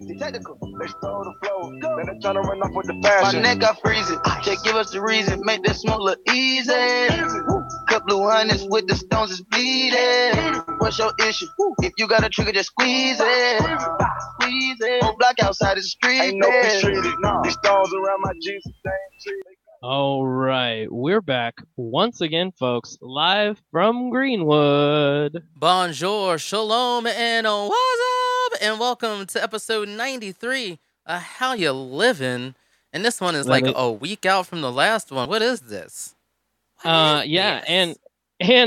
The technical. Let's throw the flow. Go. Then they try to run off with the fashion. My neck, I freeze it. They give us the reason. Make that smoke look easy. Couple of hundreds with the stones is bleeding. What's your issue? If you got a trigger, just squeeze it. Squeeze it. Whole block outside the street. Ain't no mistreated. No. These stones around my Jesus ain't treated. All right, we're back once again, folks, live from Greenwood. Bonjour, shalom, and what's up? And welcome to episode 93 of How You Livin'. And this one is a week out from the last one. What is this? And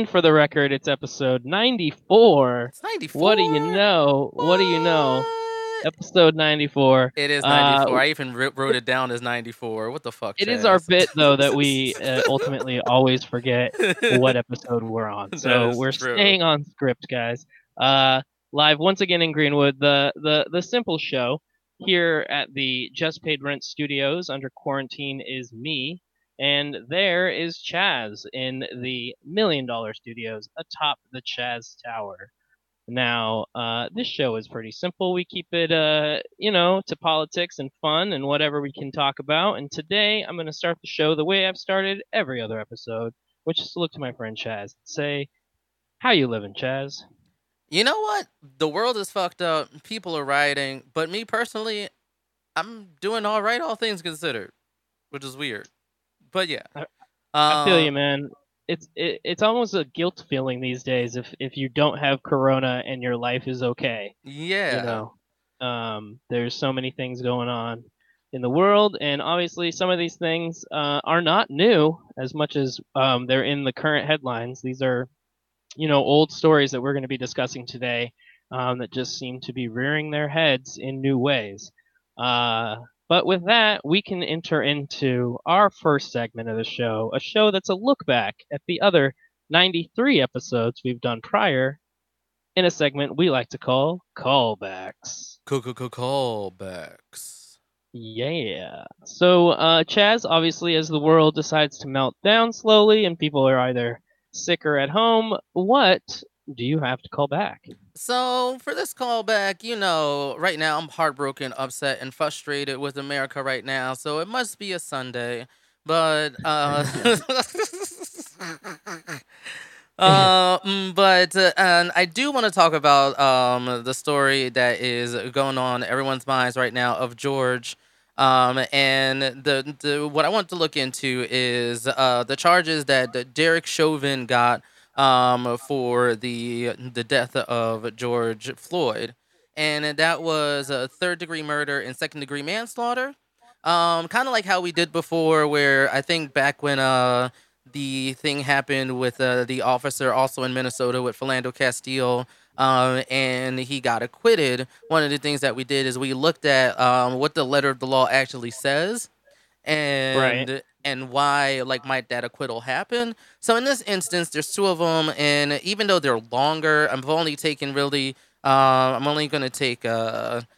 for the record, it's episode 94. It's 94. What do you know? What do you know? Episode 94. It is 94. I even wrote it down as 94. What the fuck, Chaz? It is our bit, though, that we ultimately always forget what episode we're on. So we're staying on script, guys. Live once again in Greenwood, the simple show here at the Just Paid Rent Studios. Under quarantine is me. And there is Chaz in the $1 Million Studios atop the Chaz Tower. Now, this show is pretty simple. We keep it, to politics and fun and whatever we can talk about. And today I'm going to start the show the way I've started every other episode, which is to look to my friend Chaz and say, how you living, Chaz? You know what? The world is fucked up. People are rioting. But me personally, I'm doing all right, all things considered, which is weird. But yeah. I feel you, man. It's almost a guilt feeling these days if you don't have corona and your life is okay. Yeah. You know, there's so many things going on in the world, and obviously some of these things are not new as much as they're in the current headlines. These are, old stories that we're going to be discussing today that just seem to be rearing their heads in new ways. But with that, we can enter into our first segment of the show, a show that's a look back at the other 93 episodes we've done prior in a segment we like to call callbacks. Callbacks. Yeah. So, Chaz, obviously, as the world decides to melt down slowly and people are either sick or at home, what do you have to call back? So for this callback, right now I'm heartbroken, upset, and frustrated with America right now. So it must be a Sunday, but and I do want to talk about the story that is going on in everyone's minds right now of George. And the what I want to look into is the charges that Derek Chauvin got for the death of George Floyd, and that was a third-degree murder and second-degree manslaughter, kind of like how we did before, where I think back when the thing happened with the officer also in Minnesota with Philando Castile, and he got acquitted. One of the things that we did is we looked at what the letter of the law actually says, and right. And why, might that acquittal happen? So in this instance, there's two of them, and even though they're longer, I'm only going to take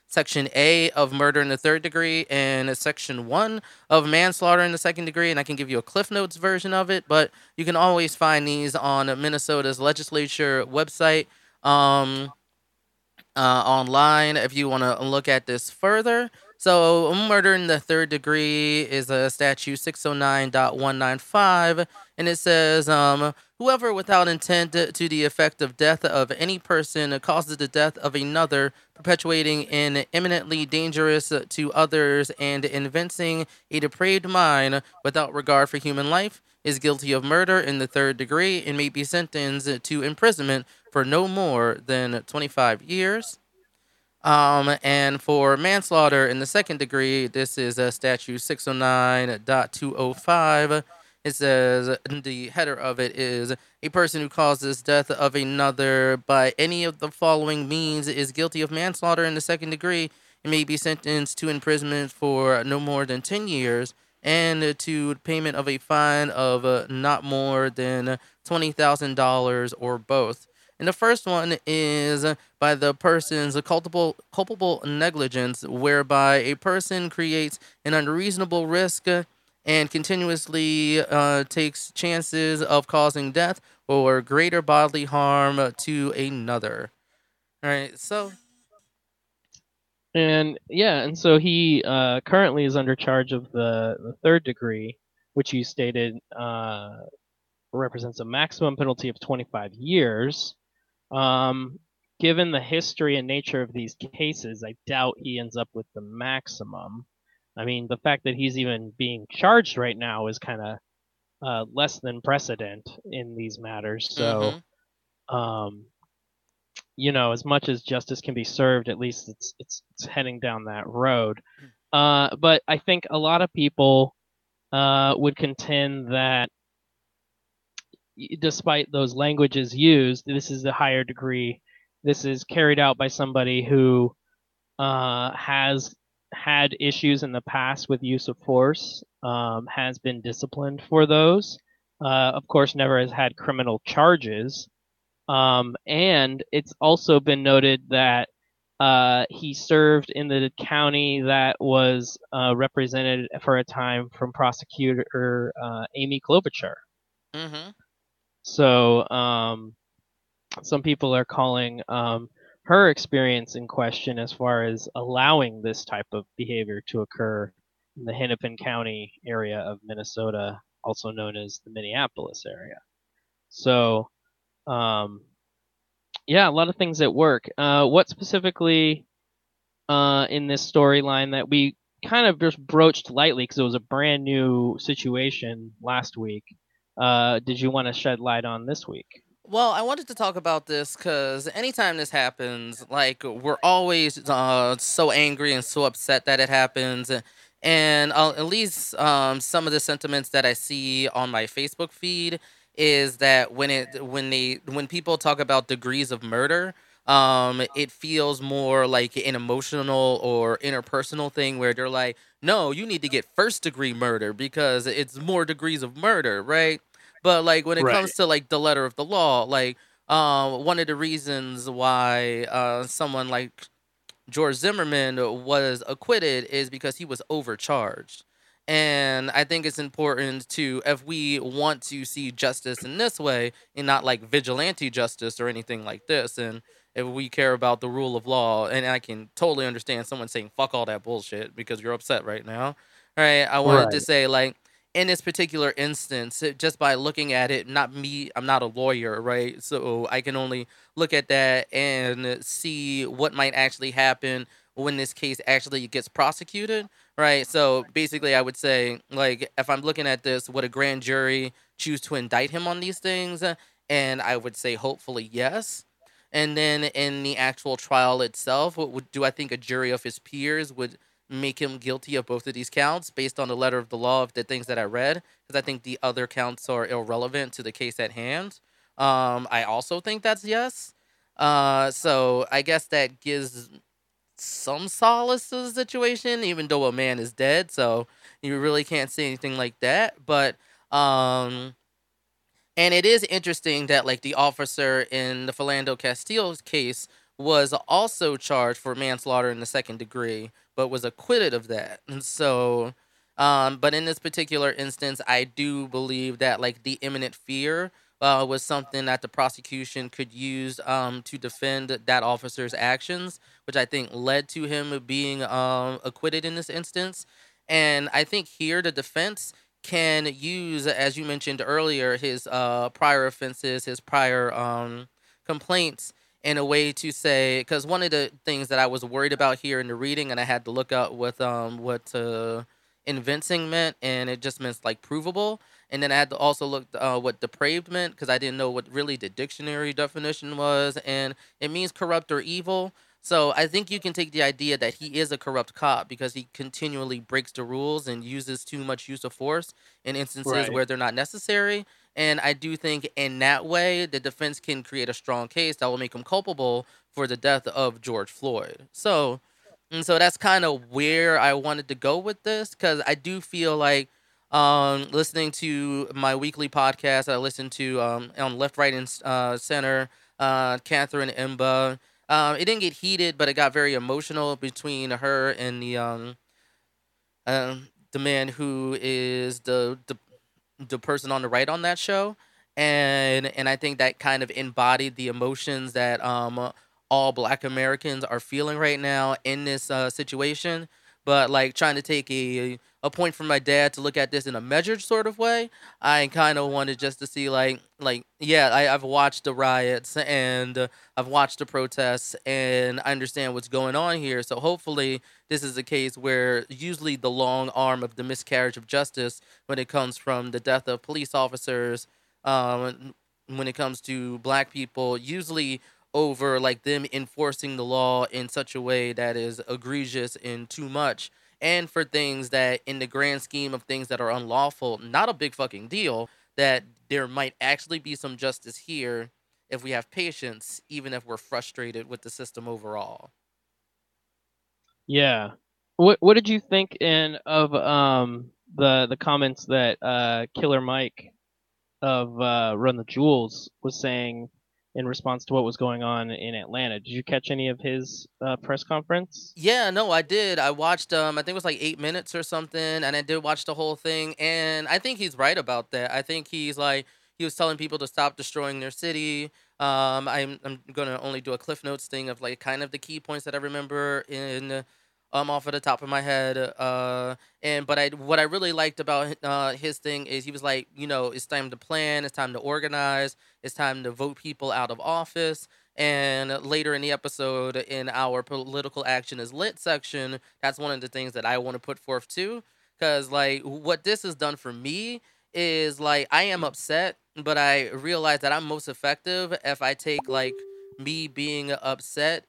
Section A of murder in the third degree and Section 1 of manslaughter in the second degree, and I can give you a Cliff Notes version of it, but you can always find these on Minnesota's legislature website online if you want to look at this further. So murder in the third degree is a statute 609.195, and it says, whoever without intent to the effect of death of any person causes the death of another, perpetuating an imminently dangerous to others and evincing a depraved mind without regard for human life, is guilty of murder in the third degree and may be sentenced to imprisonment for no more than 25 years. And for manslaughter in the second degree, this is a statute 609.205. It says the header of it is a person who causes death of another by any of the following means is guilty of manslaughter in the second degree and may be sentenced to imprisonment for no more than 10 years and to payment of a fine of not more than $20,000 or both. And the first one is by the person's culpable negligence, whereby a person creates an unreasonable risk and continuously takes chances of causing death or greater bodily harm to another. All right, so And yeah, and so he currently is under charge of the third degree, which you stated represents a maximum penalty of 25 years. Given the history and nature of these cases, I doubt he ends up with the maximum. I mean, the fact that he's even being charged right now is kind of less than precedent in these matters. So, you know, as much as justice can be served, at least it's heading down that road. But I think a lot of people would contend that despite those languages used, this is the higher degree. This is carried out by somebody who has had issues in the past with use of force, has been disciplined for those, of course, never has had criminal charges. And it's also been noted that he served in the county that was represented for a time from prosecutor Amy Klobuchar. So some people are calling her experience in question as far as allowing this type of behavior to occur in the Hennepin County area of Minnesota, also known as the Minneapolis area. So, yeah, a lot of things at work. What specifically in this storyline that we kind of just broached lightly because it was a brand new situation last week, did you want to shed light on this week? Well, I wanted to talk about this because anytime this happens, like, we're always so angry and so upset that it happens. And at least some of the sentiments that I see on my Facebook feed is that when people talk about degrees of murder, it feels more like an emotional or interpersonal thing where they're like, no, you need to get first degree murder because it's more degrees of murder, right? But, like, when it comes to, like, the letter of the law, like, one of the reasons why someone like George Zimmerman was acquitted is because he was overcharged. And I think it's important to, if we want to see justice in this way and not, like, vigilante justice or anything like this, and if we care about the rule of law, and I can totally understand someone saying, fuck all that bullshit because you're upset right now, right? I wanted to say, like, in this particular instance, just by looking at it, not me, I'm not a lawyer, right? So I can only look at that and see what might actually happen when this case actually gets prosecuted, right? So basically I would say, like, if I'm looking at this, would a grand jury choose to indict him on these things? And I would say hopefully yes. And then in the actual trial itself, do I think a jury of his peers would make him guilty of both of these counts based on the letter of the law of the things that I read, because I think the other counts are irrelevant to the case at hand. I also think that's yes. So I guess that gives some solace to the situation, even though a man is dead, so you really can't say anything like that. But and it is interesting that, like, the officer in the Philando Castile case was also charged for manslaughter in the second degree, but was acquitted of that. And so, but in this particular instance, I do believe that, like, the imminent fear was something that the prosecution could use to defend that officer's actions, which I think led to him being acquitted in this instance. And I think here the defense can use, as you mentioned earlier, his prior offenses, his prior complaints, in a way to say, because one of the things that I was worried about here in the reading, and I had to look up what evincing meant, and it just meant, like, provable. And then I had to also look what depraved meant, because I didn't know what really the dictionary definition was, and it means corrupt or evil. So I think you can take the idea that he is a corrupt cop because he continually breaks the rules and uses too much use of force in instances where they're not necessary. And I do think in that way, the defense can create a strong case that will make him culpable for the death of George Floyd. So that's kind of where I wanted to go with this, because I do feel like listening to my weekly podcast I listen to on Left, Right and Center, Catherine Emba. It didn't get heated, but it got very emotional between her and the man who is the person on the right on that show, and I think that kind of embodied the emotions that all Black Americans are feeling right now in this situation. But like trying to take a point from my dad to look at this in a measured sort of way, I kind of wanted just to see I've watched the riots and I've watched the protests and I understand what's going on here. So hopefully this is a case where usually the long arm of the miscarriage of justice when it comes from the death of police officers, when it comes to Black people, usually over like them enforcing the law in such a way that is egregious and too much, and for things that in the grand scheme of things that are unlawful, not a big fucking deal, that there might actually be some justice here if we have patience, even if we're frustrated with the system overall. Yeah. What did you think of the comments that Killer Mike of Run the Jewels was saying in response to what was going on in Atlanta? Did you catch any of his press conference? Yeah, no, I did. I watched, I think it was like 8 minutes or something, and I did watch the whole thing, and I think he's right about that. I think he's like, he was telling people to stop destroying their city. I'm going to only do a Cliff Notes thing of like kind of the key points that I remember in off of the top of my head. What I really liked about his thing is he was like, you know, it's time to plan, it's time to organize, it's time to vote people out of office. And later in the episode, in our political action is lit section, that's one of the things that I want to put forth too. Because like what this has done for me is like I am upset, but I realize that I'm most effective if I take like me being upset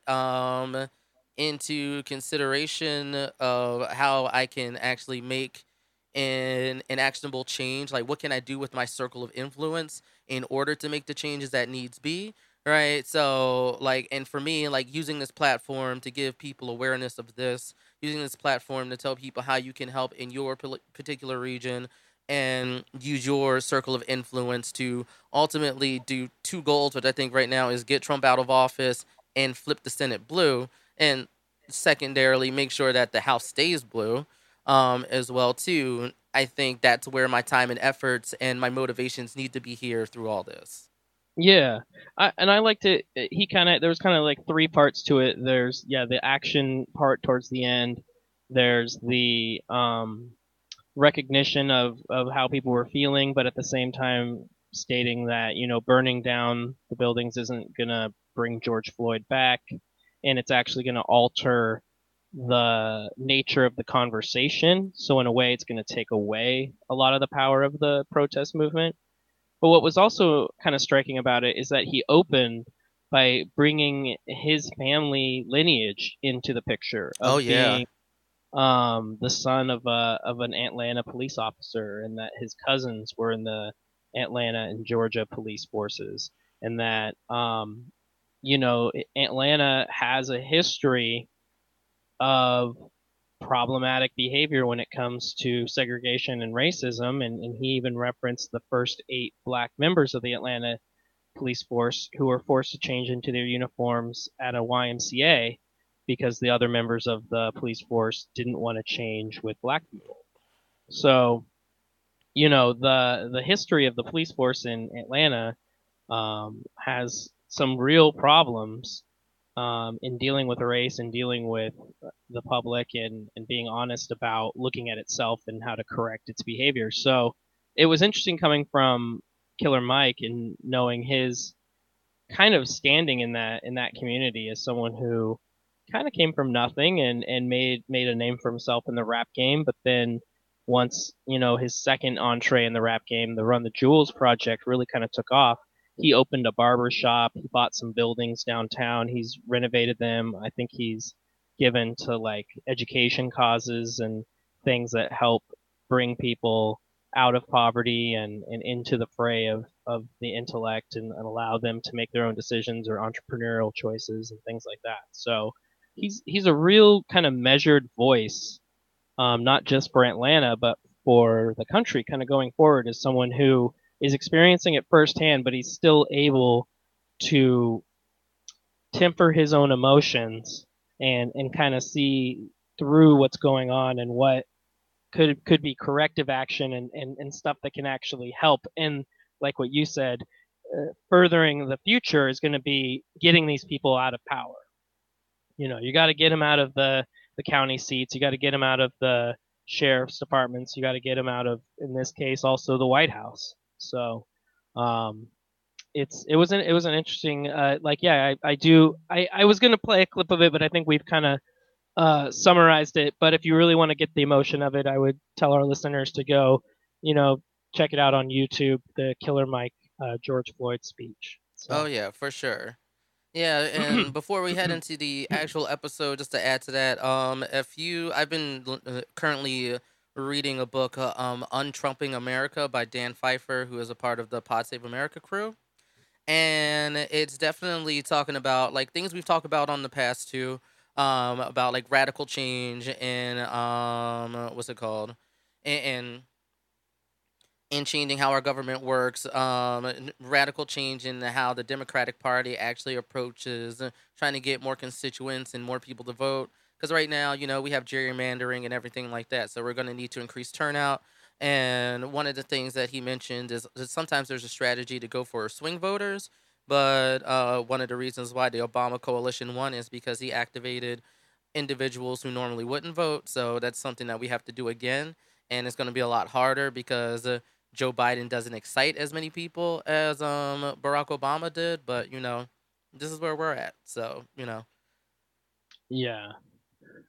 into consideration of how I can actually make an actionable change. Like, what can I do with my circle of influence in order to make the changes that needs be, right? So, like, and for me, like, using this platform to give people awareness of this, using this platform to tell people how you can help in your particular region and use your circle of influence to ultimately do two goals, which I think right now is get Trump out of office and flip the Senate blue, and secondarily make sure that the House stays blue as well, too. I think that's where my time and efforts and my motivations need to be here through all this. Yeah. I liked it. There was kind of like three parts to it. There's, the action part towards the end. There's the recognition of how people were feeling, but at the same time stating that, you know, burning down the buildings isn't going to bring George Floyd back. And it's actually going to alter the nature of the conversation. So in a way, it's going to take away a lot of the power of the protest movement. But what was also kind of striking about it is that he opened by bringing his family lineage into the picture. Being the son of an Atlanta police officer, and that his cousins were in the Atlanta and Georgia police forces, and that you know, Atlanta has a history of problematic behavior when it comes to segregation and racism. And he even referenced the first 8 Black members of the Atlanta police force who were forced to change into their uniforms at a YMCA because the other members of the police force didn't want to change with Black people. So, you know, the history of the police force in Atlanta has some real problems in dealing with race and dealing with the public and being honest about looking at itself and how to correct its behavior. So it was interesting coming from Killer Mike and knowing his kind of standing in that community as someone who kind of came from nothing and made a name for himself in the rap game. But then once, you know, his second entree in the rap game, the Run the Jewels project, really kind of took off. He opened a barber shop. He bought some buildings downtown. He's renovated them. I think he's given to like education causes and things that help bring people out of poverty and into the fray of the intellect and allow them to make their own decisions or entrepreneurial choices and things like that. So he's a real kind of measured voice, not just for Atlanta, but for the country kind of going forward as someone who is experiencing it firsthand, but he's still able to temper his own emotions and kind of see through what's going on and what could be corrective action and stuff that can actually help. And like what you said, furthering the future is going to be getting these people out of power. You know, you got to get them out of the county seats. You got to get them out of the sheriff's departments. You got to get them out of, in this case, also the White House. So it was an interesting I was going to play a clip of it, but I think we've kind of summarized it. But if you really want to get the emotion of it, I would tell our listeners to go, you know, check it out on YouTube, the Killer Mike George Floyd speech. So. Oh, yeah, for sure. Yeah, and before we head into the actual episode, just to add to that, I've been currently reading a book, Untrumping America by Dan Pfeiffer, who is a part of the Pod Save America crew. And it's definitely talking about, like, things we've talked about on the past, too, about, like, radical change and, in changing how our government works, radical change in how the Democratic Party actually approaches trying to get more constituents and more people to vote. Because right now, you know, we have gerrymandering and everything like that. So we're going to need to increase turnout. And one of the things that he mentioned is that sometimes there's a strategy to go for swing voters. But one of the reasons why the Obama coalition won is because he activated individuals who normally wouldn't vote. So that's something that we have to do again. And it's going to be a lot harder because Joe Biden doesn't excite as many people as Barack Obama did, but, you know, this is where we're at. So, you know. Yeah.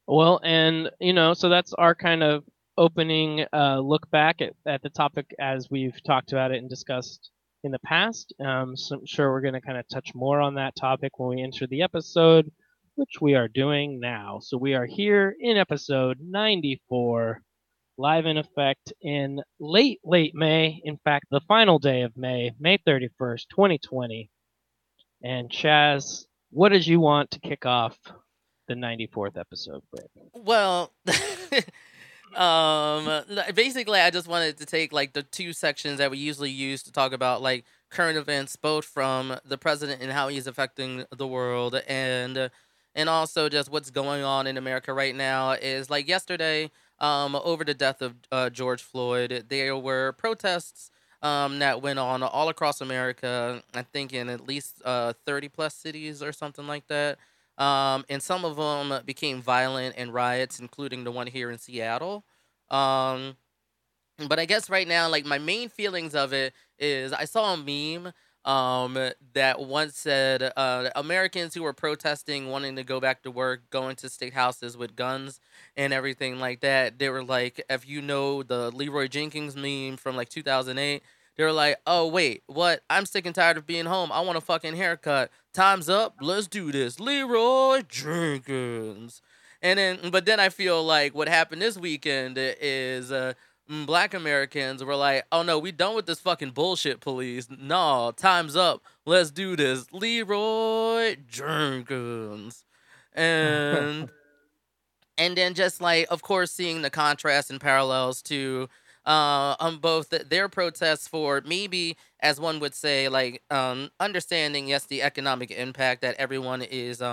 Well, and, you know, so that's our kind of opening look back at the topic as we've talked about it and discussed in the past. So I'm sure we're going to kind of touch more on that topic when we enter the episode, which we are doing now. So we are here in episode 94. Live in effect in late May. In fact, the final day of May, May 31st, 2020. And Chaz, what did you want to kick off the 94th episode with? Well, basically, I just wanted to take like the two sections that we usually use to talk about like current events, both from the president and how he's affecting the world, and also just what's going on in America right now. Is like yesterday. Over the death of George Floyd, there were protests that went on all across America, I think in at least 30-plus cities or something like that. And some of them became violent and riots, including the one here in Seattle. But I guess right now, like, my main feelings of it is I saw a meme that once said Americans who were protesting, wanting to go back to work, going to state houses with guns and everything like that. They were like, if you know the Leroy Jenkins meme from like 2008, they were like, oh, wait, what? I'm sick and tired of being home. I want a fucking haircut. Time's up. Let's do this. Leroy Jenkins. But then I feel like what happened this weekend is, Black Americans were like, oh, no, we done with this fucking bullshit, police. No, time's up. Let's do this. Leroy Jenkins. And then just, like, of course, seeing the contrast and parallels to on both their protests for maybe, as one would say, like, understanding, yes, the economic impact that everyone is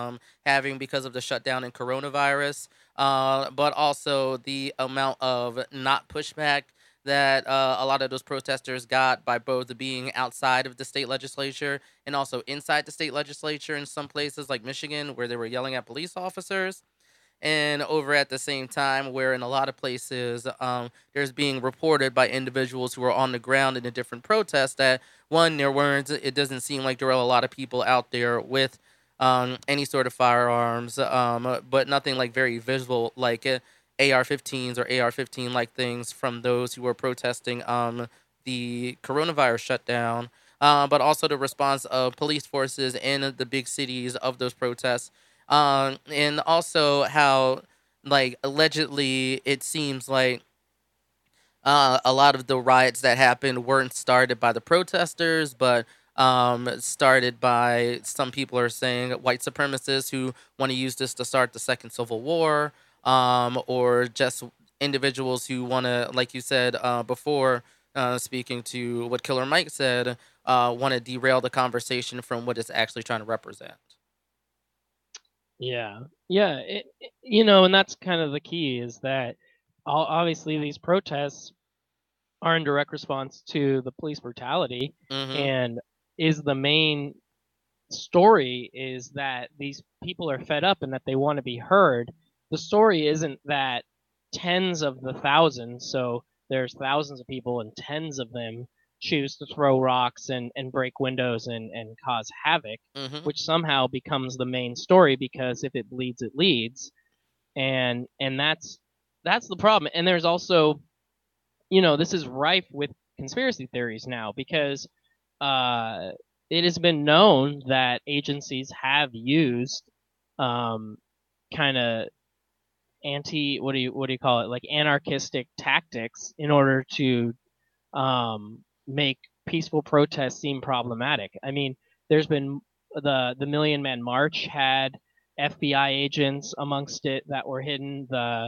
having because of the shutdown and coronavirus. But also the amount of not pushback that a lot of those protesters got by both being outside of the state legislature and also inside the state legislature in some places like Michigan, where they were yelling at police officers. And over at the same time, where in a lot of places, there's being reported by individuals who are on the ground in the different protests that, one, there weren't, it doesn't seem like there were a lot of people out there with any sort of firearms, but nothing like very visual, like AR-15s or AR-15-like things from those who were protesting the coronavirus shutdown, but also the response of police forces in the big cities of those protests, and also how, like, allegedly it seems like a lot of the riots that happened weren't started by the protesters, but started by, some people are saying, white supremacists who want to use this to start the second Civil War, or just individuals who want to, like you said before, speaking to what Killer Mike said, want to derail the conversation from what it's actually trying to represent. Yeah. It, you know, and that's kind of the key, is that obviously these protests are in direct response to the police brutality, mm-hmm. and is the main story, is that these people are fed up and that they want to be heard. The story isn't that tens of the thousands, so there's thousands of people and tens of them choose to throw rocks and break windows and cause havoc, mm-hmm. which somehow becomes the main story, because if it bleeds, it leads. And that's the problem. And there's also, you know, this is rife with conspiracy theories now, because it has been known that agencies have used kind of what do you call it, like anarchistic tactics in order to make peaceful protests seem problematic. I mean, there's been the Million Man March had FBI agents amongst it that were hidden. The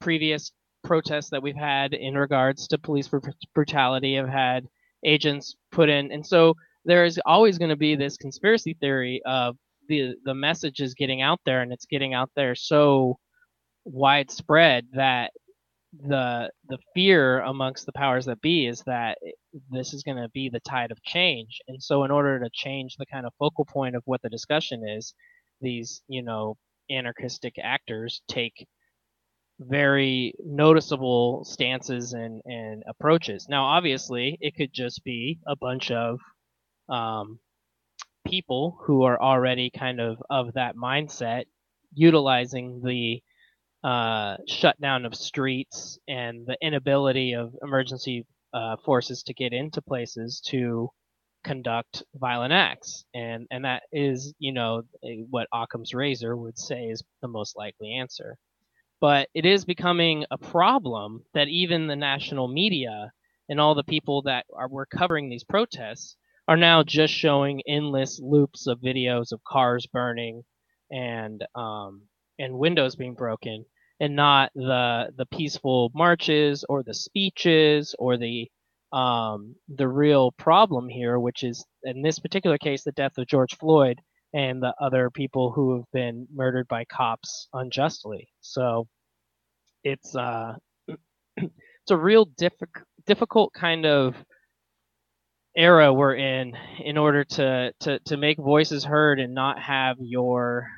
previous protests that we've had in regards to police brutality have had agents put in, and so there is always going to be this conspiracy theory of the message is getting out there, and it's getting out there so widespread that the fear amongst the powers that be is that this is going to be the tide of change. And so in order to change the kind of focal point of what the discussion is, these, you know, anarchistic actors take very noticeable stances and approaches. Now, obviously, it could just be a bunch of people who are already kind of that mindset, utilizing the shutdown of streets and the inability of emergency forces to get into places to conduct violent acts. And that is, you know, what Occam's razor would say is the most likely answer. But it is becoming a problem that even the national media and all the people that were covering these protests are now just showing endless loops of videos of cars burning and windows being broken, and not the peaceful marches or the speeches or the real problem here, which is, in this particular case, the death of George Floyd and the other people who have been murdered by cops unjustly. So it's it's a real difficult kind of era we're in order to make voices heard and not have your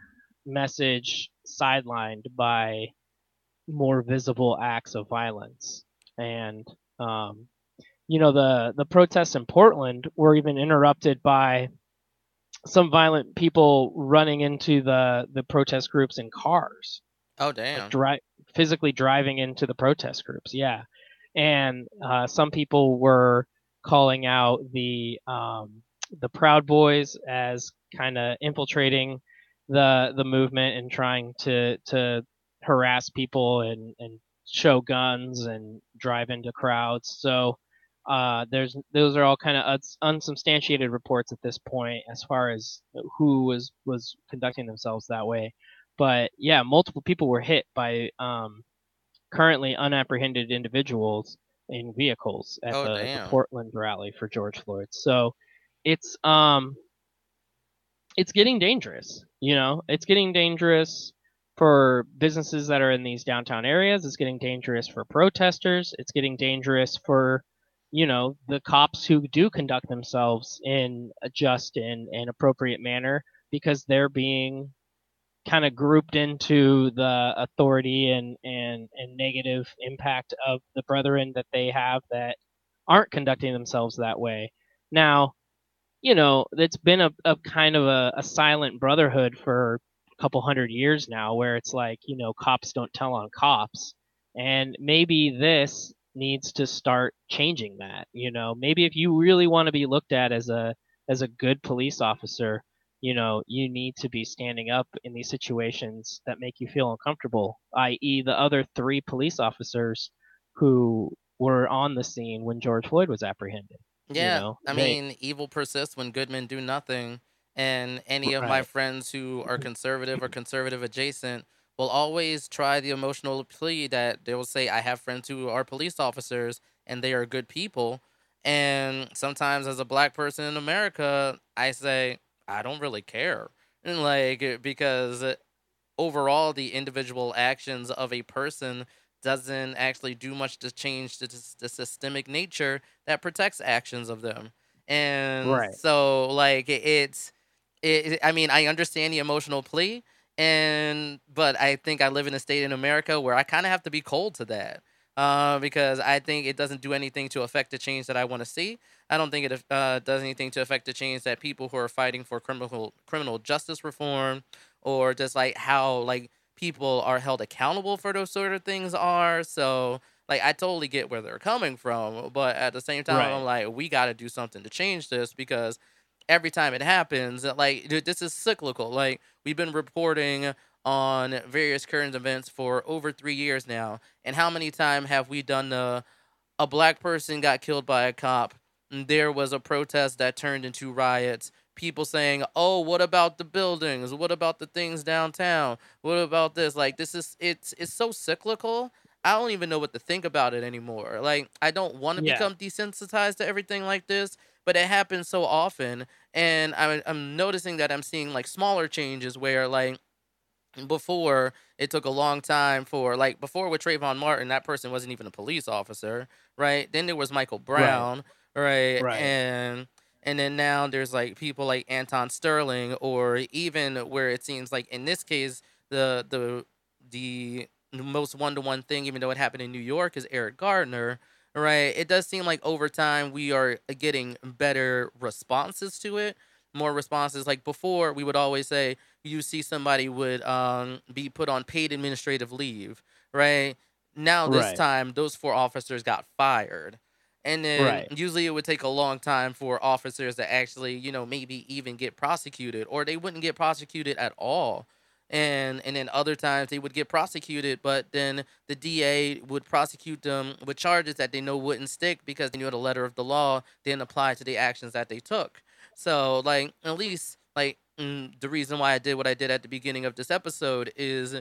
message sidelined by more visible acts of violence. And you know, the protests in Portland were even interrupted by some violent people running into the protest groups in cars. Oh, damn. Like physically driving into the protest groups. Yeah. And some people were calling out the Proud Boys as kind of infiltrating the movement and trying to harass people and show guns and drive into crowds. So those are all kind of unsubstantiated reports at this point as far as who was conducting themselves that way. But yeah, multiple people were hit by currently unapprehended individuals in vehicles at the Portland rally for George Floyd. So it's getting dangerous. You know, it's getting dangerous for businesses that are in these downtown areas. It's getting dangerous for protesters. It's getting dangerous for, you know, the cops who do conduct themselves in a just and an appropriate manner, because they're being kind of grouped into the authority and negative impact of the brethren that they have that aren't conducting themselves that way. Now, you know, it's been a kind of a silent brotherhood for a couple hundred years now, where it's like, you know, cops don't tell on cops. And maybe this needs to start changing that. You know, maybe if you really want to be looked at as a good police officer, you know, you need to be standing up in these situations that make you feel uncomfortable, i.e. the other three police officers who were on the scene when George Floyd was apprehended. Yeah, you know? I mean, evil persists when good men do nothing, and any of my friends who are conservative or conservative adjacent will always try the emotional plea that they will say, I have friends who are police officers and they are good people. And sometimes as a black person in America, I say, I don't really care. And like, because overall, the individual actions of a person doesn't actually do much to change the systemic nature that protects actions of them. And right. So, like, it's I mean, I understand the emotional plea, but I think I live in a state in America where I kind of have to be cold to that. Because I think it doesn't do anything to affect the change that I want to see. I don't think it does anything to affect the change that people who are fighting for criminal justice reform, or just like how like people are held accountable for those sort of things are. So like I totally get where they're coming from, but at the same time, right. I'm like, we got to do something to change this, because every time it happens, like, dude, this is cyclical. Like, we've been reporting on various current events for over 3 years now. And how many times have we done a black person got killed by a cop, and there was a protest that turned into riots, people saying, oh, what about the buildings? What about the things downtown? What about this? Like, this is, it's so cyclical. I don't even know what to think about it anymore. Like, I don't want to become desensitized to everything like this, but it happens so often. And I'm noticing that I'm seeing, like, smaller changes where, like, before, it took a long time for, like, before with Trayvon Martin, that person wasn't even a police officer, right? Then there was Michael Brown, right? And then now there's, like, people like Alton Sterling, or even where it seems like in this case, the most one-to-one thing, even though it happened in New York, is Eric Garner, right? It does seem like over time we are getting better responses to it. More responses. Like, before, we would always say, you see somebody would be put on paid administrative leave, right? Now this time, those 4 officers got fired. And then usually it would take a long time for officers to actually, you know, maybe even get prosecuted, or they wouldn't get prosecuted at all. And then other times they would get prosecuted, but then the DA would prosecute them with charges that they know wouldn't stick because they knew the letter of the law didn't apply to the actions that they took. So, like, at least, like, the reason why I did what I did at the beginning of this episode is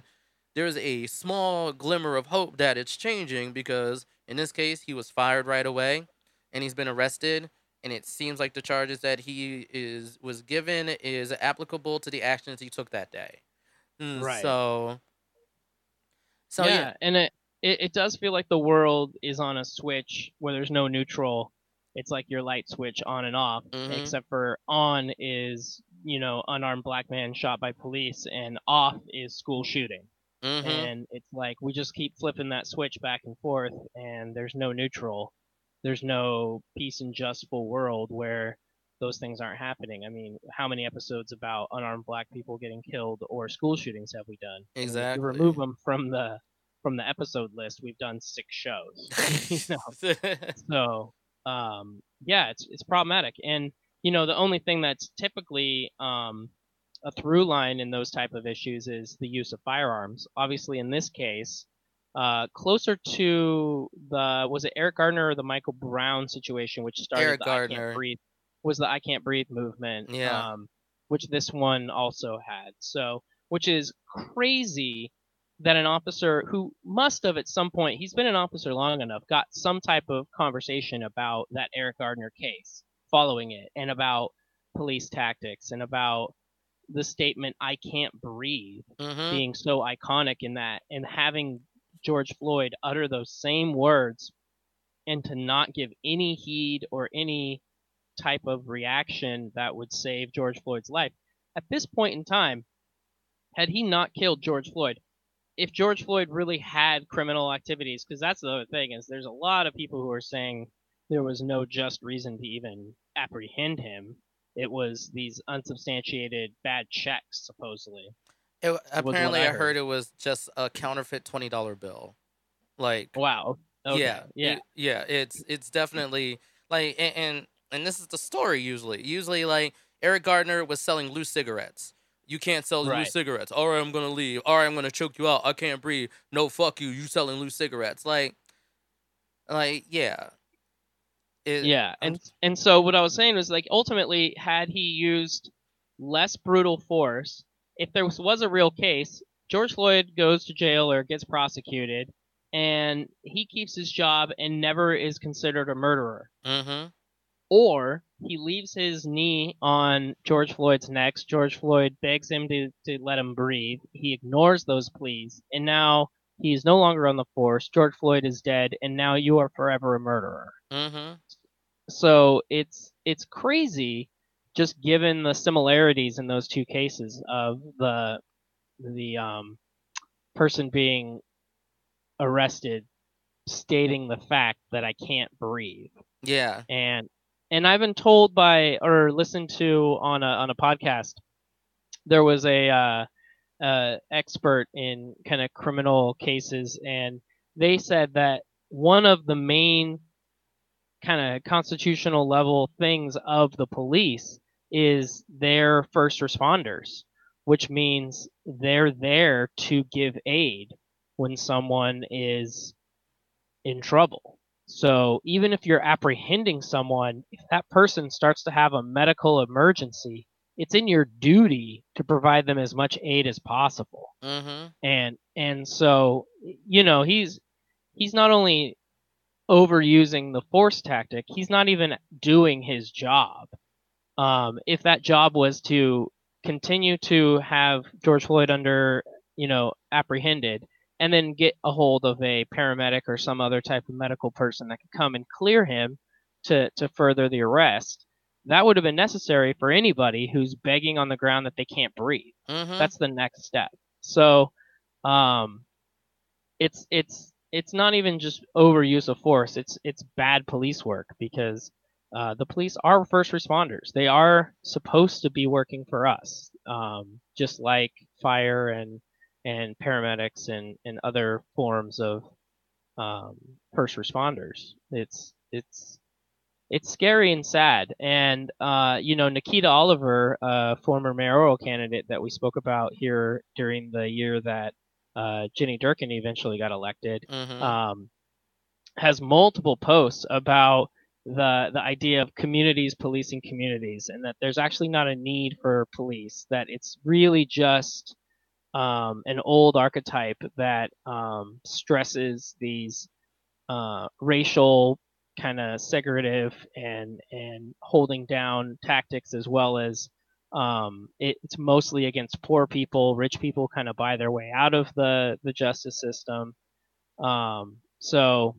there's a small glimmer of hope that it's changing, because in this case, he was fired right away and he's been arrested. And it seems like the charges that he was given is applicable to the actions he took that day. So, and it does feel like the world is on a switch where there's no neutral. It's like your light switch on and off, except for on is, you know, unarmed black man shot by police, and off is school shooting. And it's like we just keep flipping that switch back and forth, and there's no neutral. There's no peace and justful world where those things aren't happening. I mean, how many episodes about unarmed black people getting killed or school shootings have we done? Exactly. If you remove them from the episode list, we've done 6 shows. You know? So... it's problematic. And, you know, the only thing that's typically a through line in those type of issues is the use of firearms. Obviously, in this case, closer to the, was it Eric Garner or the Michael Brown situation, which started Eric Garner. The I Can't Breathe movement, which this one also had. So, which is crazy that an officer who must have at some point, he's been an officer long enough, got some type of conversation about that Eric Garner case following it, and about police tactics, and about the statement, I can't breathe, being so iconic in that, and having George Floyd utter those same words and to not give any heed or any type of reaction that would save George Floyd's life. At this point in time, had he not killed George Floyd, if George Floyd really had criminal activities, because that's the other thing, is there's a lot of people who are saying there was no just reason to even apprehend him. It was these unsubstantiated bad checks, supposedly. Apparently, I heard it was just a counterfeit $20 bill. Like, wow. Okay. Yeah. It's definitely like, and this is the story usually. Usually, like, Eric Garner was selling loose cigarettes. You can't sell loose cigarettes. All right, I'm going to leave. All right, I'm going to choke you out. I can't breathe. No, fuck you. You selling loose cigarettes. Like, yeah. And so what I was saying was, like, ultimately, had he used less brutal force, if there was a real case, George Floyd goes to jail or gets prosecuted, and he keeps his job and never is considered a murderer. Or he leaves his knee on George Floyd's neck. George Floyd begs him to let him breathe. He ignores those pleas. And now he's no longer on the force. George Floyd is dead. And now you are forever a murderer. So it's it's crazy, just given the similarities in those two cases of the person being arrested stating the fact that I can't breathe. Yeah. And I've been told by, or listened to on a podcast, there was a expert in kind of criminal cases, and they said that one of the main kind of constitutional level things of the police is their first responders, which means they're there to give aid when someone is in trouble. So even if you're apprehending someone, if that person starts to have a medical emergency, it's in your duty to provide them as much aid as possible. Mm-hmm. And so, you know, he's not only overusing the force tactic, he's not even doing his job. If that job was to continue to have George Floyd under, you know, apprehended, and then get a hold of a paramedic or some other type of medical person that could come and clear him to further the arrest, that would have been necessary for anybody who's begging on the ground that they can't breathe. Mm-hmm. That's the next step. So it's not even just overuse of force. It's bad police work, because the police are first responders. They are supposed to be working for us, just like fire and paramedics and other forms of first responders. It's scary and sad. And, you know, Nikita Oliver, former mayoral candidate that we spoke about here during the year that Jenny Durkan eventually got elected, mm-hmm. Has multiple posts about the idea of communities policing communities, and that there's actually not a need for police, that it's really just an old archetype that stresses these racial kind of segregative and holding down tactics, as well as it's mostly against poor people. Rich people kind of buy their way out of the justice system. So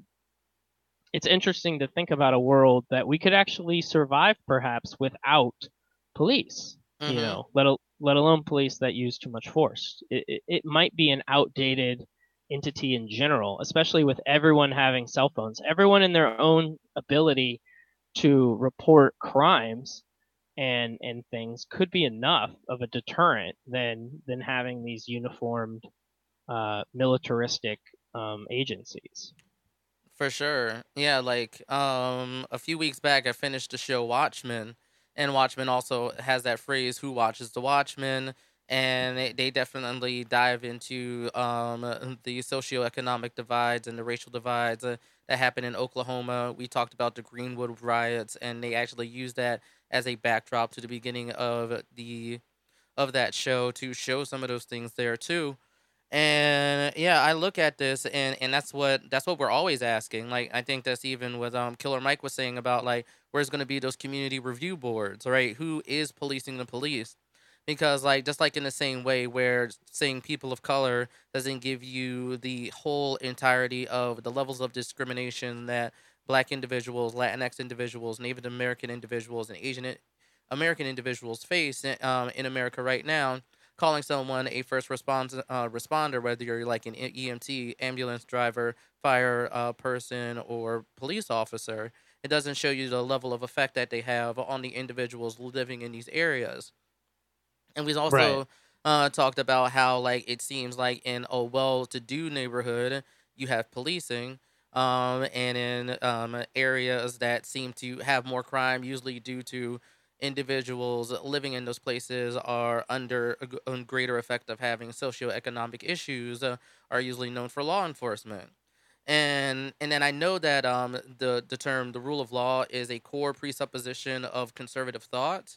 it's interesting to think about a world that we could actually survive perhaps without police, mm-hmm. you know, let alone police that use too much force. It might be an outdated entity in general, especially with everyone having cell phones, everyone in their own ability to report crimes and things could be enough of a deterrent than having these uniformed militaristic agencies. For sure. Yeah, like a few weeks back, I finished the show Watchmen, and Watchmen also has that phrase, who watches the Watchmen? And they definitely dive into the socioeconomic divides and the racial divides that happened in Oklahoma. We talked about the Greenwood riots, and they actually used that as a backdrop to the beginning of that show to show some of those things there too. And yeah, I look at this, and that's what we're always asking. Like, I think that's even with Killer Mike was saying about, like, where's going to be those community review boards, right? Who is policing the police? Because, like, just like in the same way where saying people of color doesn't give you the whole entirety of the levels of discrimination that Black individuals, Latinx individuals, Native American individuals, and Asian American individuals face in America right now, calling someone a first responder, whether you're like an EMT, ambulance driver, fire person, or police officer, it doesn't show you the level of effect that they have on the individuals living in these areas. And we also talked about how, like, it seems like in a well-to-do neighborhood, you have policing, and in areas that seem to have more crime, usually due to individuals living in those places are under a greater effect of having socioeconomic issues, are usually known for law enforcement. And then I know that the term the rule of law is a core presupposition of conservative thought.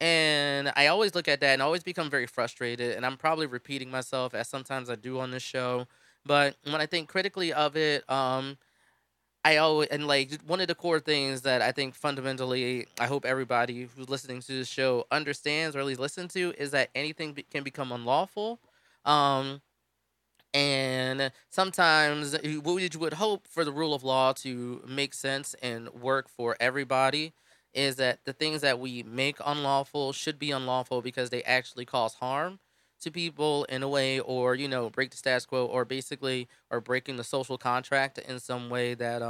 And I always look at that and always become very frustrated. And I'm probably repeating myself, as sometimes I do on this show. But when I think critically of it, I always, and like one of the core things that I think fundamentally, I hope everybody who's listening to this show understands, or at least listen to, is that anything can become unlawful. And sometimes what you would hope for the rule of law to make sense and work for everybody is that the things that we make unlawful should be unlawful because they actually cause harm to people in a way, or, you know, break the status quo, or basically are breaking the social contract in some way that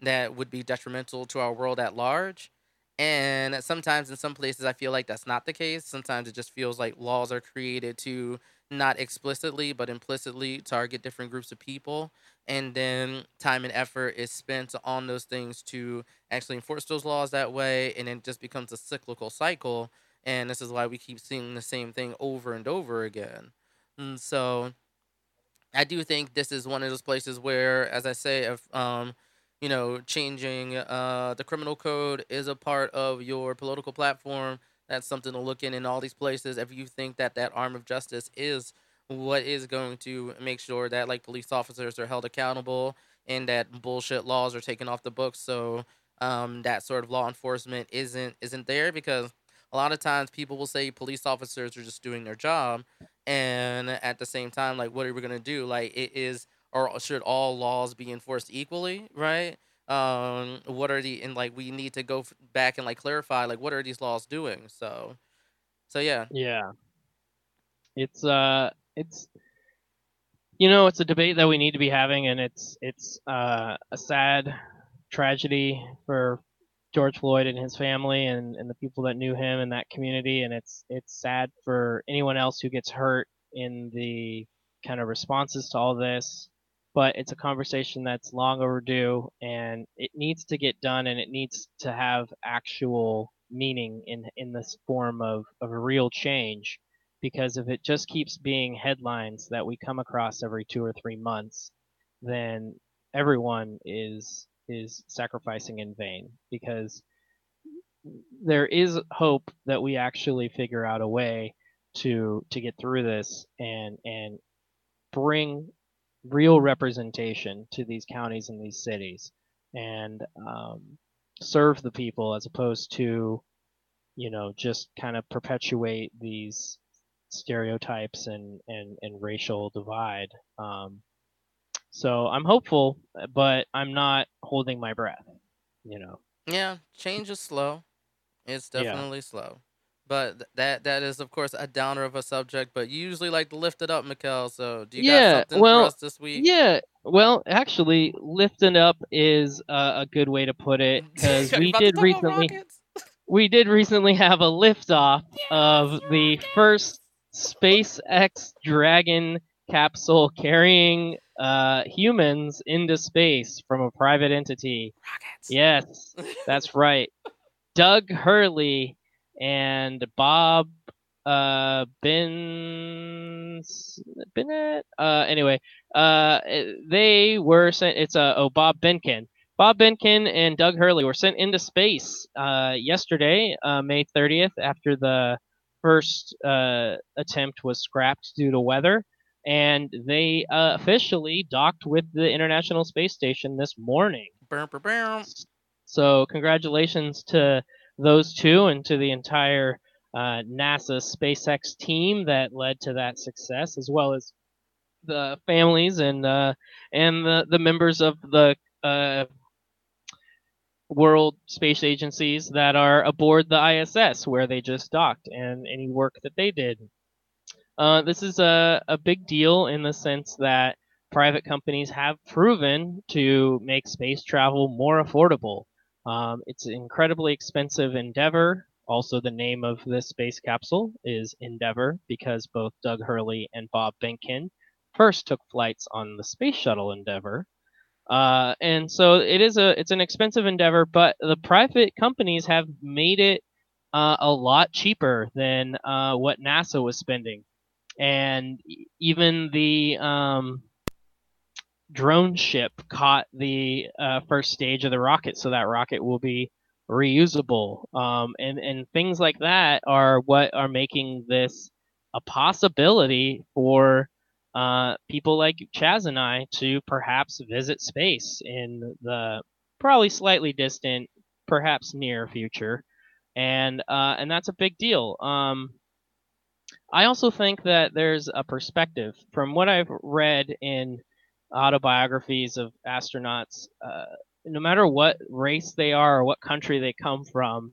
that would be detrimental to our world at large. And sometimes in some places I feel like that's not the case. Sometimes it just feels like laws are created to not explicitly but implicitly target different groups of people. And then time and effort is spent on those things to actually enforce those laws that way. And it just becomes a cyclical cycle. And this is why we keep seeing the same thing over and over again. And so I do think this is one of those places where, as I say, if, you know, changing the criminal code is a part of your political platform. That's something to look in all these places. If you think that that arm of justice is what is going to make sure that, like, police officers are held accountable and that bullshit laws are taken off the books, so that sort of law enforcement isn't there, because a lot of times people will say police officers are just doing their job, and at the same time, like, what are we going to do? Like, it is, or should all laws be enforced equally, right? What are the, and, like, we need to go back and, like, clarify, like, what are these laws doing? So yeah. Yeah. It's, you know, it's a debate that we need to be having, and it's a sad tragedy for George Floyd and his family and the people that knew him and that community. And it's sad for anyone else who gets hurt in the kind of responses to all this, but it's a conversation that's long overdue, and it needs to get done, and it needs to have actual meaning in this form of a real change. Because if it just keeps being headlines that we come across every 2 or 3 months, then everyone is sacrificing in vain, because there is hope that we actually figure out a way to get through this and bring real representation to these counties and these cities, and serve the people, as opposed to, you know, just kind of perpetuate these stereotypes and racial divide. So I'm hopeful, but I'm not holding my breath, you know. Yeah, change is slow. It's definitely slow. But that is, of course, a downer of a subject, but you usually like to lift it up, Mikkel. So do you got something for us this week? Yeah, well, actually, lifting up is a good way to put it, because we did recently have a liftoff of the first SpaceX Dragon capsule carrying humans into space from a private entity. Rockets. Yes, that's right. Doug Hurley and Bob Bennett. They were sent. It's Bob Behnken. Bob Behnken and Doug Hurley were sent into space yesterday, May 30th, after the first attempt was scrapped due to weather. And they officially docked with the International Space Station this morning. So congratulations to those two and to the entire NASA SpaceX team that led to that success, as well as the families and the members of the World Space Agencies that are aboard the ISS, where they just docked, and any work that they did. This is a big deal in the sense that private companies have proven to make space travel more affordable. It's an incredibly expensive endeavor. Also, the name of this space capsule is Endeavour, because both Doug Hurley and Bob Behnken first took flights on the space shuttle Endeavour. And so it's an expensive endeavor, but the private companies have made it a lot cheaper than what NASA was spending. And even the drone ship caught the first stage of the rocket, so that rocket will be reusable. And things like that are what are making this a possibility for people like Chaz and I to perhaps visit space in the probably slightly distant, perhaps near future. And that's a big deal. I also think that there's a perspective from what I've read in autobiographies of astronauts. no matter what race they are or what country they come from,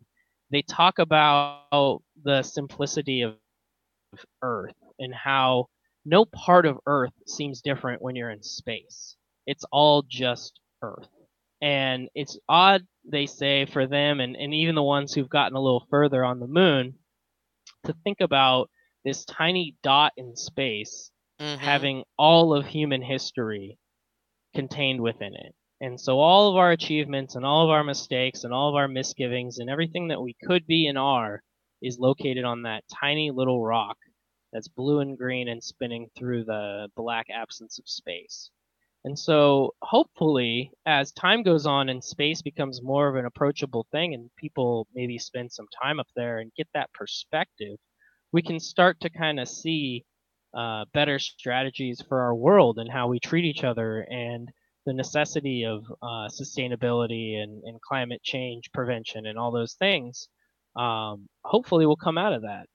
they talk about the simplicity of Earth and how no part of Earth seems different when you're in space. It's all just Earth. And it's odd, they say, for them, and even the ones who've gotten a little further on the moon, to think about this tiny dot in space having all of human history contained within it. And so all of our achievements and all of our mistakes and all of our misgivings and everything that we could be and are is located on that tiny little rock that's blue and green and spinning through the black absence of space. And so hopefully as time goes on and space becomes more of an approachable thing and people maybe spend some time up there and get that perspective, we can start to kind of see better strategies for our world and how we treat each other and the necessity of sustainability and climate change prevention and all those things. Hopefully we'll come out of that.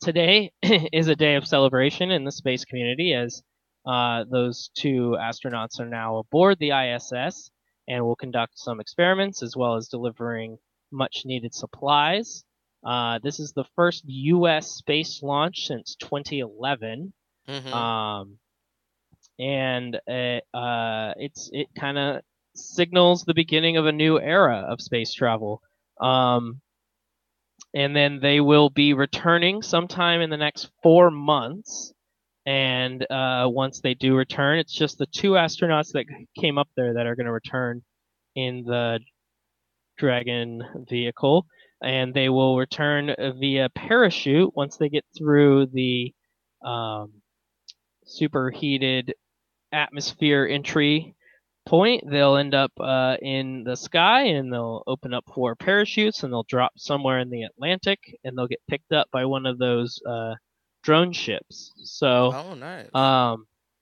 Today is a day of celebration in the space community as those two astronauts are now aboard the ISS and will conduct some experiments as well as delivering much needed supplies. This is the first U.S. space launch since 2011. And it kind of signals the beginning of a new era of space travel. And then they will be returning sometime in the next 4 months. And once they do return, it's just the two astronauts that came up there that are going to return in the Dragon vehicle. And they will return via parachute once they get through the superheated atmosphere entry point. They'll end up in the sky and they'll open up 4 parachutes and they'll drop somewhere in the Atlantic and they'll get picked up by one of those drone ships. So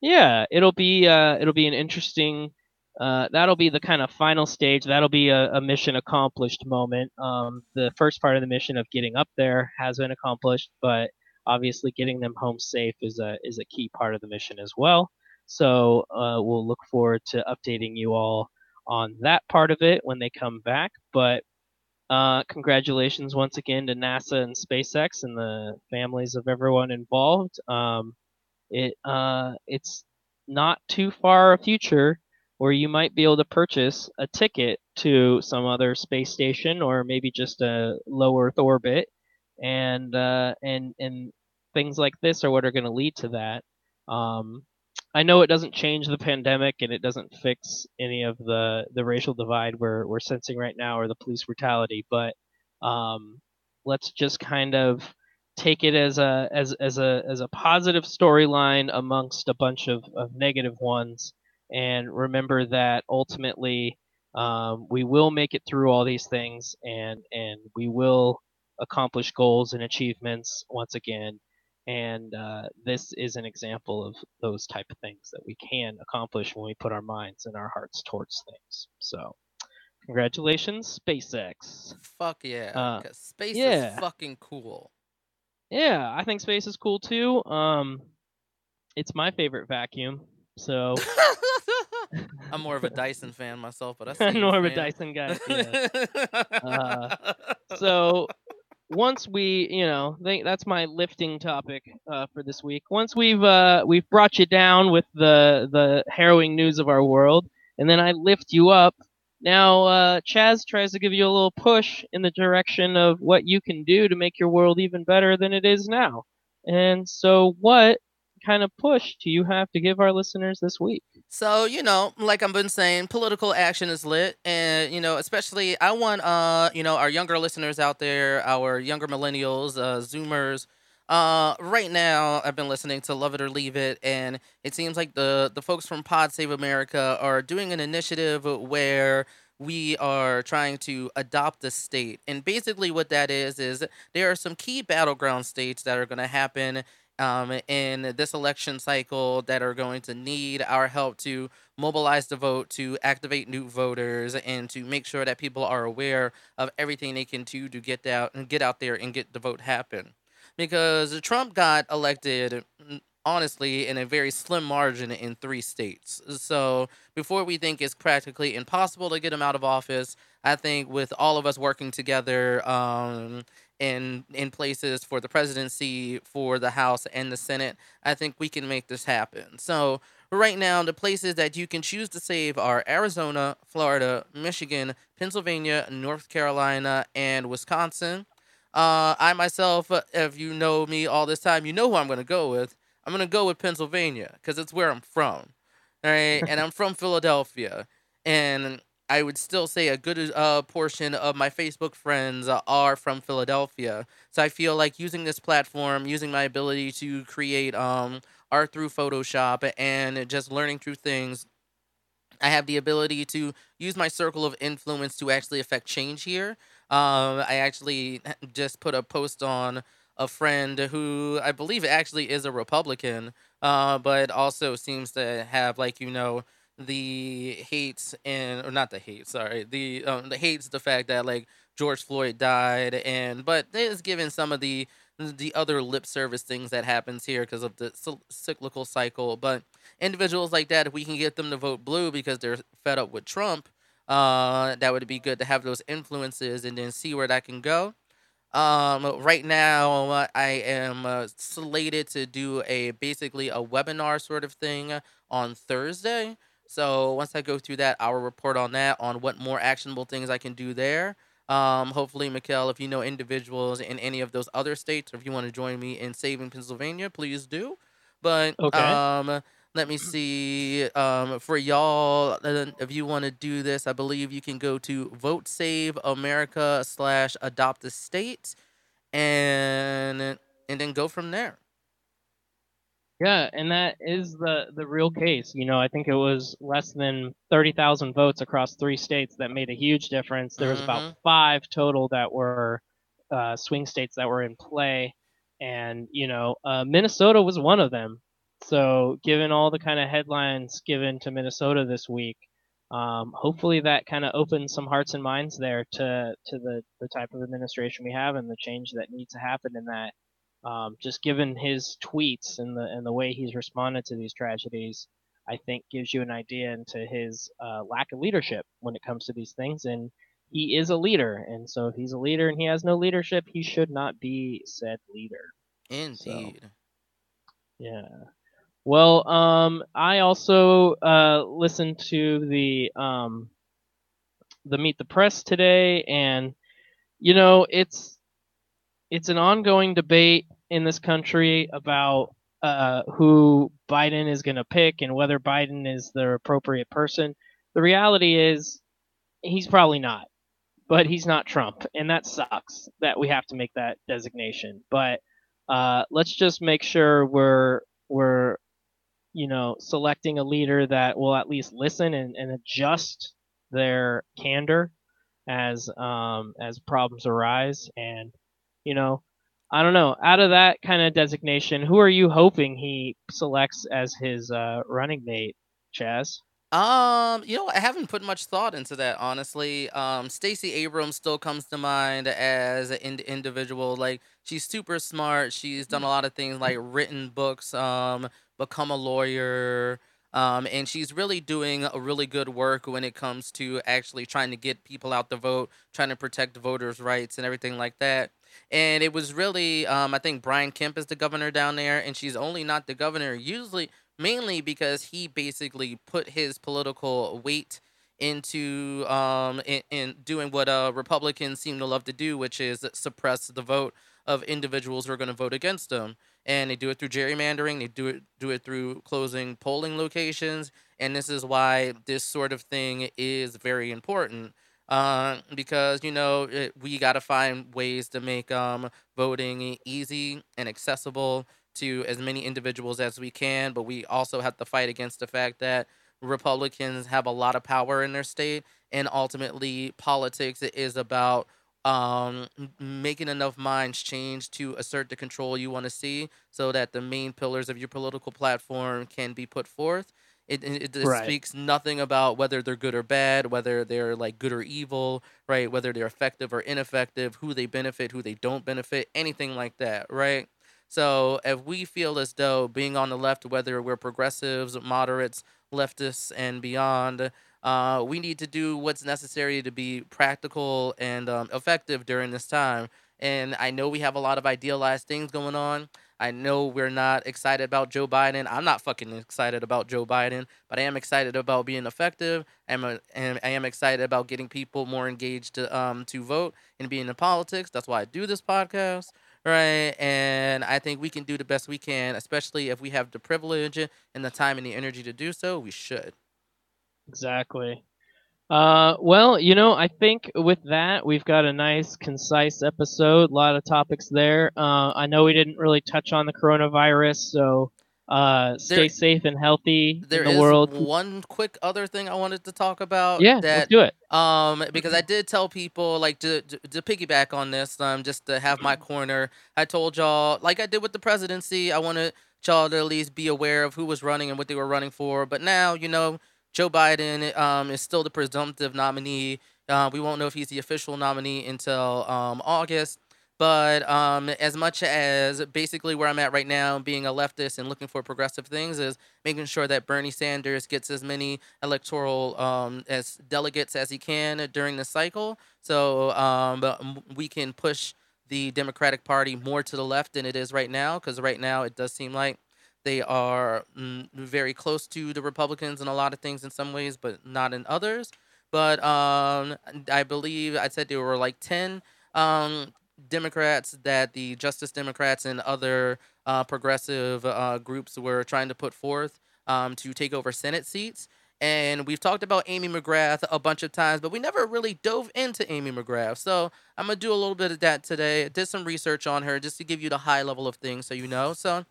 it'll be an interesting that'll be the kind of final stage. That'll be a mission accomplished moment. The first part of the mission of getting up there has been accomplished, but obviously getting them home safe is a key part of the mission as well. So we'll look forward to updating you all on that part of it when they come back. But congratulations once again to NASA and SpaceX and the families of everyone involved. It's not too far a future where you might be able to purchase a ticket to some other space station or maybe just a low Earth orbit, and things like this are what are going to lead to that. I know it doesn't change the pandemic and it doesn't fix any of the racial divide we're sensing right now or the police brutality, but let's just kind of take it as a positive storyline amongst a bunch of negative ones, and remember that ultimately we will make it through all these things and we will accomplish goals and achievements once again. And this is an example of those type of things that we can accomplish when we put our minds and our hearts towards things. So congratulations, SpaceX. Fuck yeah. Space is fucking cool. Yeah, I think space is cool too. It's my favorite vacuum. So I'm more of a Dyson fan myself, but I'm more of a Dyson guy. Yeah. So once we, that's my lifting topic for this week. Once we've brought you down with the harrowing news of our world, and then I lift you up. Now Chaz tries to give you a little push in the direction of what you can do to make your world even better than it is now. And so what kind of push do you have to give our listeners this week? So, like I've been saying, political action is lit. And, especially I want, our younger listeners out there, our younger millennials, Zoomers. Right now, I've been listening to Love It or Leave It. And it seems like the folks from Pod Save America are doing an initiative where we are trying to adopt the state. And basically what that is there are some key battleground states that are going to happen in this election cycle that are going to need our help to mobilize the vote, to activate new voters, and to make sure that people are aware of everything they can do to get out there and get the vote happen. Because Trump got elected honestly, in a very slim margin in 3 states. So before we think it's practically impossible to get him out of office, I think with all of us working together in places for the presidency, for the House and the Senate, I think we can make this happen. So right now, the places that you can choose to save are Arizona, Florida, Michigan, Pennsylvania, North Carolina, and Wisconsin. I myself, if you know me all this time, you know who I'm going to go with. I'm going to go with Pennsylvania because it's where I'm from, all right? And I'm from Philadelphia. And I would still say a good portion of my Facebook friends are from Philadelphia. So I feel like using this platform, using my ability to create art through Photoshop and just learning through things, I have the ability to use my circle of influence to actually affect change here. I actually just put a post on a friend who I believe actually is a Republican, but also seems to have, like, you know, the hates and, or not the hate, sorry, the hates the fact that, like, George Floyd died, and but it's given some of the other lip service things that happens here because of the cyclical cycle. But individuals like that, if we can get them to vote blue because they're fed up with Trump, that would be good to have those influences and then see where that can go. Right now, I am slated to do basically a webinar sort of thing on Thursday. So once I go through that, I'll report on that, on what more actionable things I can do there. Hopefully, Mikkel, if you know individuals in any of those other states, or if you want to join me in saving Pennsylvania, please do. But okay. Let me see. For y'all, if you want to do this, I believe you can go to votesaveamerica.com/adoptastate and then go from there. Yeah, and that is the real case. You know, I think it was less than 30,000 votes across 3 states that made a huge difference. There was about 5 total that were swing states that were in play. And, you know, Minnesota was one of them. So given all the kind of headlines given to Minnesota this week, hopefully that kind of opens some hearts and minds there to the type of administration we have and the change that needs to happen in that. Just given his tweets and the way he's responded to these tragedies, I think gives you an idea into his lack of leadership when it comes to these things. And he is a leader. And so if he's a leader and he has no leadership, he should not be said leader. Indeed. So, yeah. Well, I also listened to the Meet the Press today. And, you know, it's an ongoing debate in this country about who Biden is going to pick and whether Biden is the appropriate person. The reality is he's probably not, but he's not Trump. And that sucks that we have to make that designation. But let's just make sure we're, you know, selecting a leader that will at least listen and adjust their candor as problems arise. And, you know, I don't know. Out of that kind of designation, who are you hoping he selects as his running mate, Chaz? You know, I haven't put much thought into that, honestly. Stacey Abrams still comes to mind as an individual. Like, she's super smart. She's done a lot of things, like written books, become a lawyer, and she's really doing a really good work when it comes to actually trying to get people out the vote, trying to protect voters' rights and everything like that. And it was really, I think Brian Kemp is the governor down there, and she's only not the governor usually, mainly because he basically put his political weight into in doing what Republicans seem to love to do, which is suppress the vote of individuals who are going to vote against them. And they do it through gerrymandering. They do it through closing polling locations. And this is why this sort of thing is very important. Because, you know, we got to find ways to make voting easy and accessible to as many individuals as we can. But we also have to fight against the fact that Republicans have a lot of power in their state. And ultimately, politics is about making enough minds change to assert the control you want to see so that the main pillars of your political platform can be put forth. It right. Speaks nothing about whether they're good or bad, whether they're like good or evil, right? Whether they're effective or ineffective, who they benefit, who they don't benefit, anything like that, right? So if we feel as though being on the left, whether we're progressives, moderates, leftists, and beyond, we need to do what's necessary to be practical and effective during this time. And I know we have a lot of idealized things going on. I know we're not excited about Joe Biden. I'm not fucking excited about Joe Biden, but I am excited about being effective. I am excited about getting people more engaged to vote and being in politics. That's why I do this podcast, right? And I think we can do the best we can, especially if we have the privilege and the time and the energy to do so. We should. Exactly. Well, you know, I think with that, we've got a nice, concise episode, a lot of topics there. I know we didn't really touch on the coronavirus, so stay safe and healthy in the world. There is one quick other thing I wanted to talk about. Yeah, let's do it. Because I did tell people, like, to piggyback on this, just to have my corner, I told y'all, like I did with the presidency, I wanted y'all to at least be aware of who was running and what they were running for. But now, you know, Joe Biden is still the presumptive nominee. We won't know if he's the official nominee until August. But as much as basically where I'm at right now, being a leftist and looking for progressive things, is making sure that Bernie Sanders gets as many electoral as delegates as he can during the cycle. So we can push the Democratic Party more to the left than it is right now, because right now it does seem like they are very close to the Republicans in a lot of things in some ways, but not in others. But I believe I said there were like 10 Democrats that the Justice Democrats and other progressive groups were trying to put forth to take over Senate seats. And we've talked about Amy McGrath a bunch of times, but we never really dove into Amy McGrath. So I'm going to do a little bit of that today. I did some research on her just to give you the high level of things so you know. So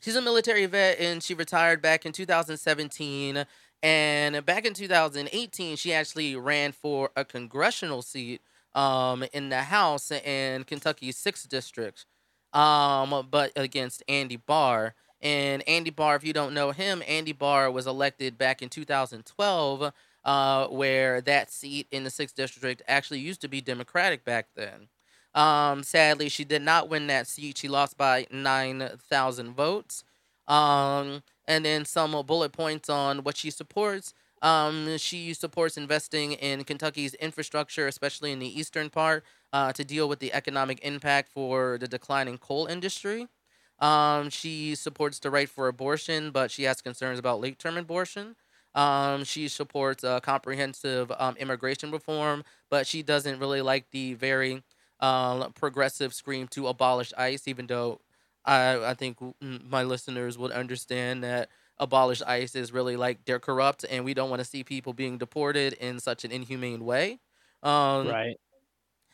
she's a military vet, and she retired back in 2017. And back in 2018, she actually ran for a congressional seat in the House in Kentucky's 6th District, but against Andy Barr. And Andy Barr, if you don't know him, Andy Barr was elected back in 2012, where that seat in the 6th District actually used to be Democratic back then. Sadly, she did not win that seat. She lost by 9,000 votes. And then some bullet points on what she supports. She supports investing in Kentucky's infrastructure, especially in the eastern part, to deal with the economic impact for the declining coal industry. She supports the right for abortion, but she has concerns about late-term abortion. She supports comprehensive immigration reform, but she doesn't really like the very progressive scream to abolish ICE, even though I think my listeners would understand that abolish ICE is really like they're corrupt and we don't want to see people being deported in such an inhumane way. Right.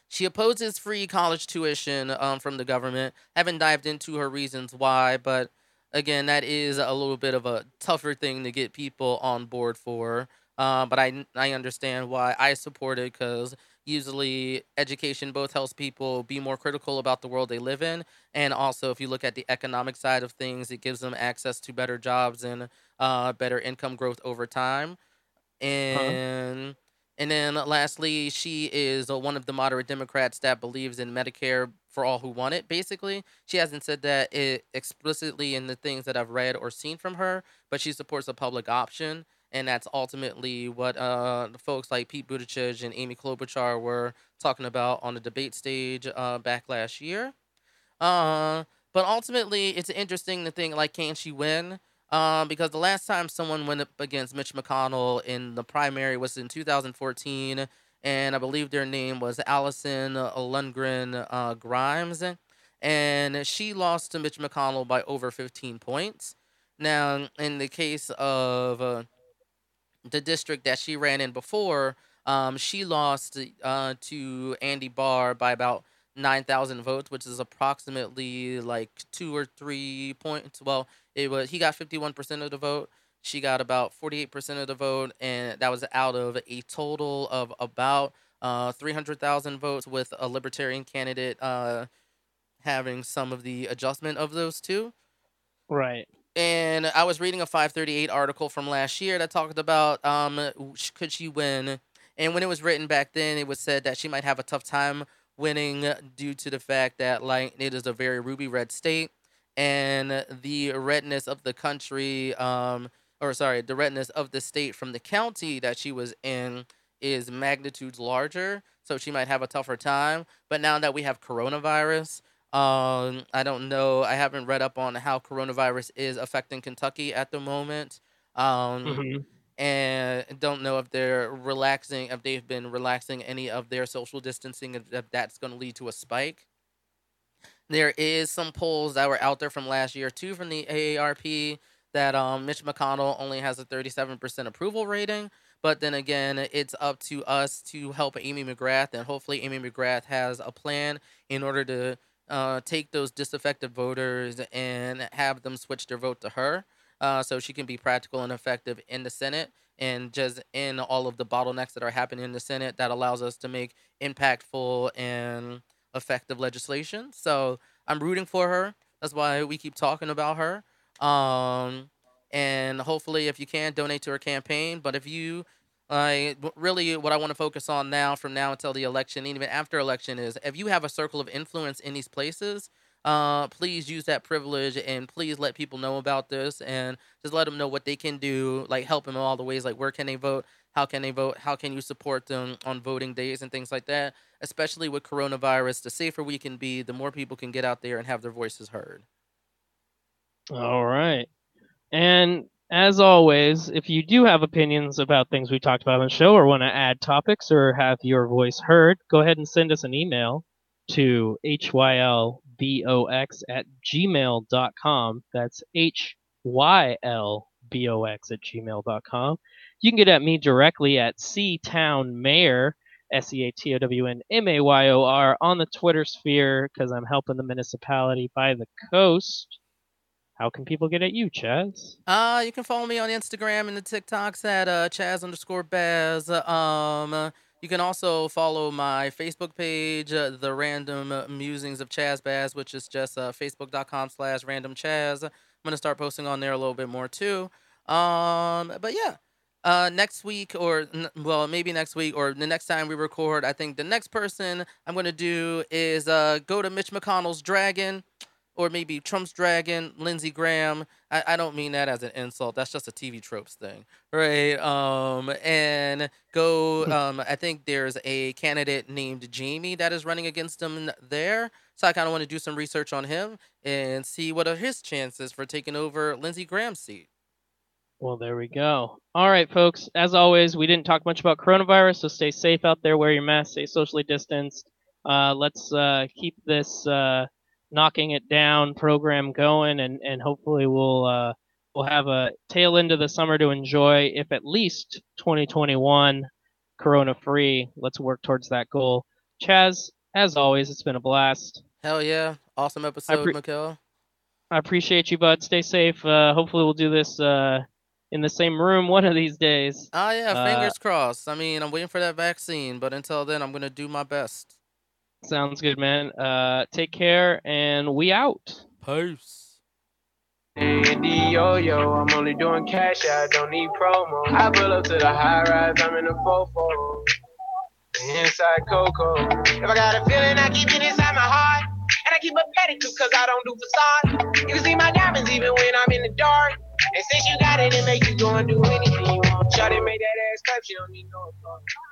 She opposes free college tuition from the government. Haven't dived into her reasons why, but again, that is a little bit of a tougher thing to get people on board for. But I understand why I support it, because usually education both helps people be more critical about the world they live in, and also if you look at the economic side of things, it gives them access to better jobs and better income growth over time. And then lastly, she is one of the moderate Democrats that believes in Medicare for all who want it, basically. She hasn't said that explicitly in the things that I've read or seen from her, but she supports a public option. And that's ultimately what folks like Pete Buttigieg and Amy Klobuchar were talking about on the debate stage back last year. But ultimately, it's interesting to think, like, can she win? Because the last time someone went up against Mitch McConnell in the primary was in 2014. And I believe their name was Allison Lundgren Grimes. And she lost to Mitch McConnell by over 15 points. Now, in the case of the district that she ran in before, she lost to Andy Barr by about 9,000 votes, which is approximately like 2 or 3 points. Well, he got 51% of the vote. She got about 48% of the vote, and that was out of a total of about 300,000 votes, with a libertarian candidate having some of the adjustment of those two. Right. And I was reading a 538 article from last year that talked about could she win? And when it was written back then, it was said that she might have a tough time winning due to the fact that, like, it is a very ruby red state, and the redness of the country, the redness of the state from the county that she was in is magnitudes larger, so she might have a tougher time. But now that we have coronavirus, I don't know. I haven't read up on how coronavirus is affecting Kentucky at the moment. And don't know if they've been relaxing any of their social distancing, if that's going to lead to a spike. There is some polls that were out there from last year, too, from the AARP, that Mitch McConnell only has a 37% approval rating. But then again, it's up to us to help Amy McGrath, and hopefully Amy McGrath has a plan in order to take those disaffected voters and have them switch their vote to her, so she can be practical and effective in the Senate and just in all of the bottlenecks that are happening in the Senate that allows us to make impactful and effective legislation. So I'm rooting for her. That's why we keep talking about her. And hopefully, if you can, donate to her campaign. But if you, really what I want to focus on now, from now until the election, even after election, is if you have a circle of influence in these places, please use that privilege and please let people know about this and just let them know what they can do, like help them in all the ways, like where can they vote, how can they vote, how can you support them on voting days and things like that. Especially with coronavirus, the safer we can be, the more people can get out there and have their voices heard. All right. And as always, if you do have opinions about things we talked about on the show or want to add topics or have your voice heard, go ahead and send us an email to hylbox@gmail.com. That's hylbox@gmail.com. You can get at me directly at ctownmayor, CATOWN MAYOR, on the Twitter sphere, because I'm helping the municipality by the coast. How can people get at you, Chaz? You can follow me on Instagram and the TikToks at Chaz_Baz. You can also follow my Facebook page, The Random Musings of Chaz Baz, which is just facebook.com/randomchaz. I'm going to start posting on there a little bit more, too. But, yeah, maybe next week or the next time we record, I think the next person I'm going to do is go to Mitch McConnell's Dragon. Or maybe Trump's Dragon, Lindsey Graham. I don't mean that as an insult. That's just a TV tropes thing, right? And go, I think there's a candidate named Jamie that is running against him there. So I kind of want to do some research on him and see what are his chances for taking over Lindsey Graham's seat. Well, there we go. All right, folks. As always, we didn't talk much about coronavirus, so stay safe out there. Wear your mask. Stay socially distanced. Let's keep this... knocking it down program going, and hopefully we'll have a tail end of the summer to enjoy, if at least 2021 corona free. Let's work towards that goal. Chaz, as always, it's been a blast. Hell yeah. Awesome episode, Mikkel. I appreciate you, bud. Stay safe. Hopefully we'll do this in the same room one of these days. Oh yeah, fingers crossed. I mean, I'm waiting for that vaccine, but until then I'm gonna do my best. Sounds good, man. Take care, and we out. Peace. Andy, yo, I'm only doing cash, I don't need promo. I pull up to the high rise, I'm in the fofo. Inside Coco. If I got a feeling, I keep it inside my heart. And I keep a pedicure, cause I don't do facade. You can see my diamonds even when I'm in the dark. And since you got it, it makes you go and do anything you want. Shawty made that ass clap, she don't need no applause.